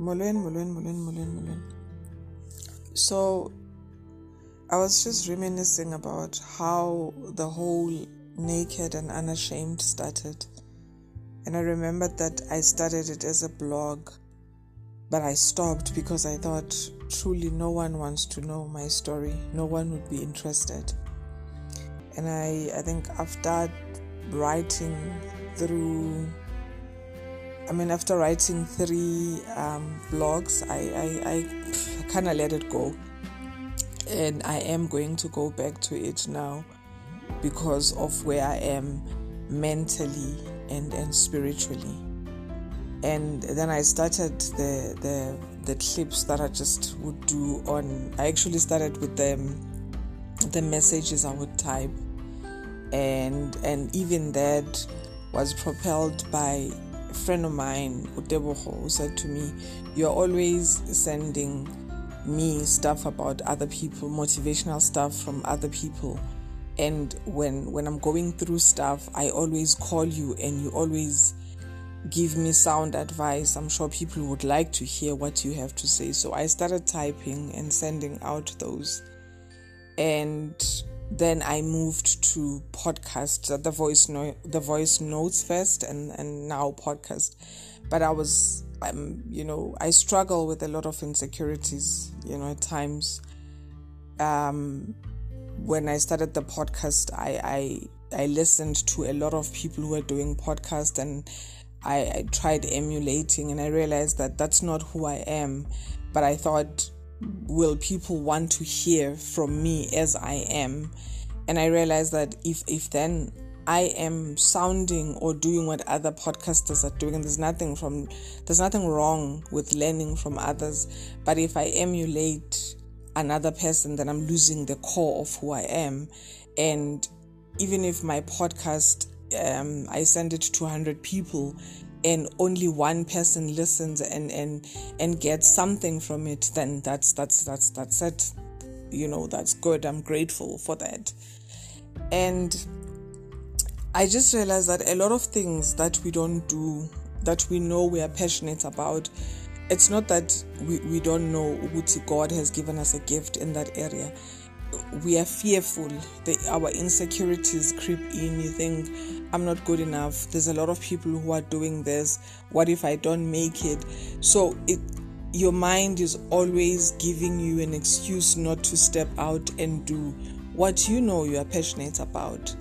Mullen. So I was just reminiscing about how the whole Naked and Unashamed started. And I remembered that I started it as a blog, but I stopped because I thought truly no one wants to know my story. No one would be interested. And I think after writing three blogs, I kind of let it go. And I am going to go back to it now because of where I am mentally and spiritually. And then I started the clips that I just would do on. I actually started with the messages I would type, and even that was propelled by a friend of mine, Odeboho, who said to me, "You're always sending me stuff about other people, motivational stuff from other people. And when I'm going through stuff, I always call you and you always give me sound advice. I'm sure people would like to hear what you have to say." So I started typing and sending out those. And then I moved to podcast, the voice notes first and now podcast. But I was, I struggle with a lot of insecurities, at times. When I started the podcast, I listened to a lot of people who were doing podcasts, and I tried emulating, and I realized that that's not who I am. But I thought, will people want to hear from me as I am? And I realized that if then I am sounding or doing what other podcasters are doing, and there's nothing wrong with learning from others. But if I emulate another person, then I'm losing the core of who I am. And even if my podcast, I send it to 100 people and only one person listens and gets something from it, then that's it. That's good. I'm grateful for that. And I just realized that a lot of things that we don't do, that we know we are passionate about, it's not that we don't know ukuthi God has given us a gift in that area. We are fearful. Our insecurities creep in. You think, I'm not good enough. There's a lot of people who are doing this. What if I don't make it? So your mind is always giving you an excuse not to step out and do what you know you are passionate about.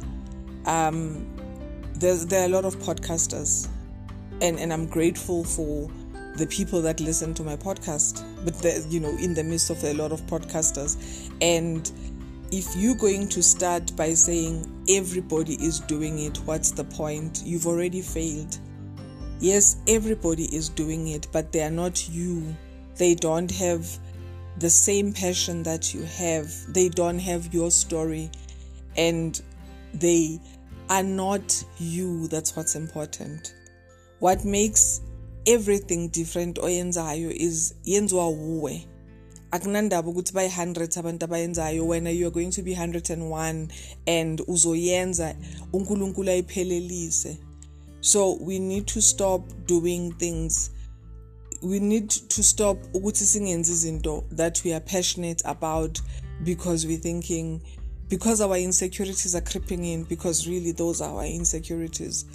There are a lot of podcasters, and I'm grateful for the people that listen to my podcast, but in the midst of a lot of podcasters. And if you're going to start by saying everybody is doing it, what's the point? You've already failed. Yes, everybody is doing it, but they are not you. They don't have the same passion that you have. They don't have your story, and they are not you. That's what's important. What makes everything different oyenzayo is yenziwa wuwe. Akunandaba ukuthi bay 100 abantu abayenzayo, wena you are going to be 101 and uzoyenza uNkulunkulu ayiphelelise. So we need to stop doing things. We need to stop ukuthi singenzi izinto that we are passionate about because we're thinking, because our insecurities are creeping in, because really those are our insecurities.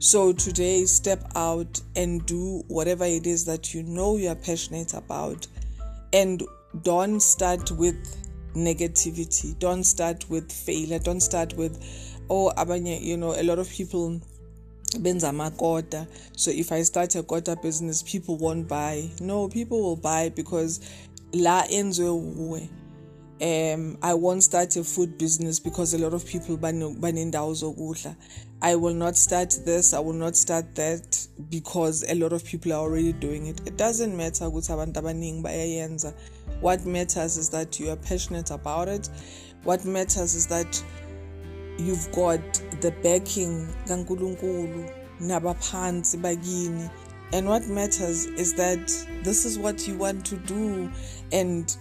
So today, step out and do whatever it is that you know you are passionate about. And don't start with negativity. Don't start with failure. Don't start with, a lot of people benza makota. So if I start a kota business, people won't buy. No, people will buy because la enzo uwe. I won't start a food business because a lot of people banindawo zokudla. I will not start this, I will not start that because a lot of people are already doing it. It doesn't matter ukuthi abantu abaningi bayayenza. What matters is that you are passionate about it. What matters is that you've got the backing kaNkulunkulu nabaphansi bakini. And what matters is that this is what you want to do, and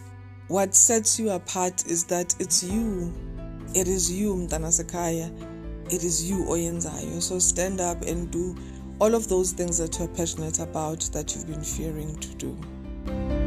what sets you apart is that it's you. It is you, Mntanasekhaya. It is you, Oyenzayo. So stand up and do all of those things that you're passionate about, that you've been fearing to do.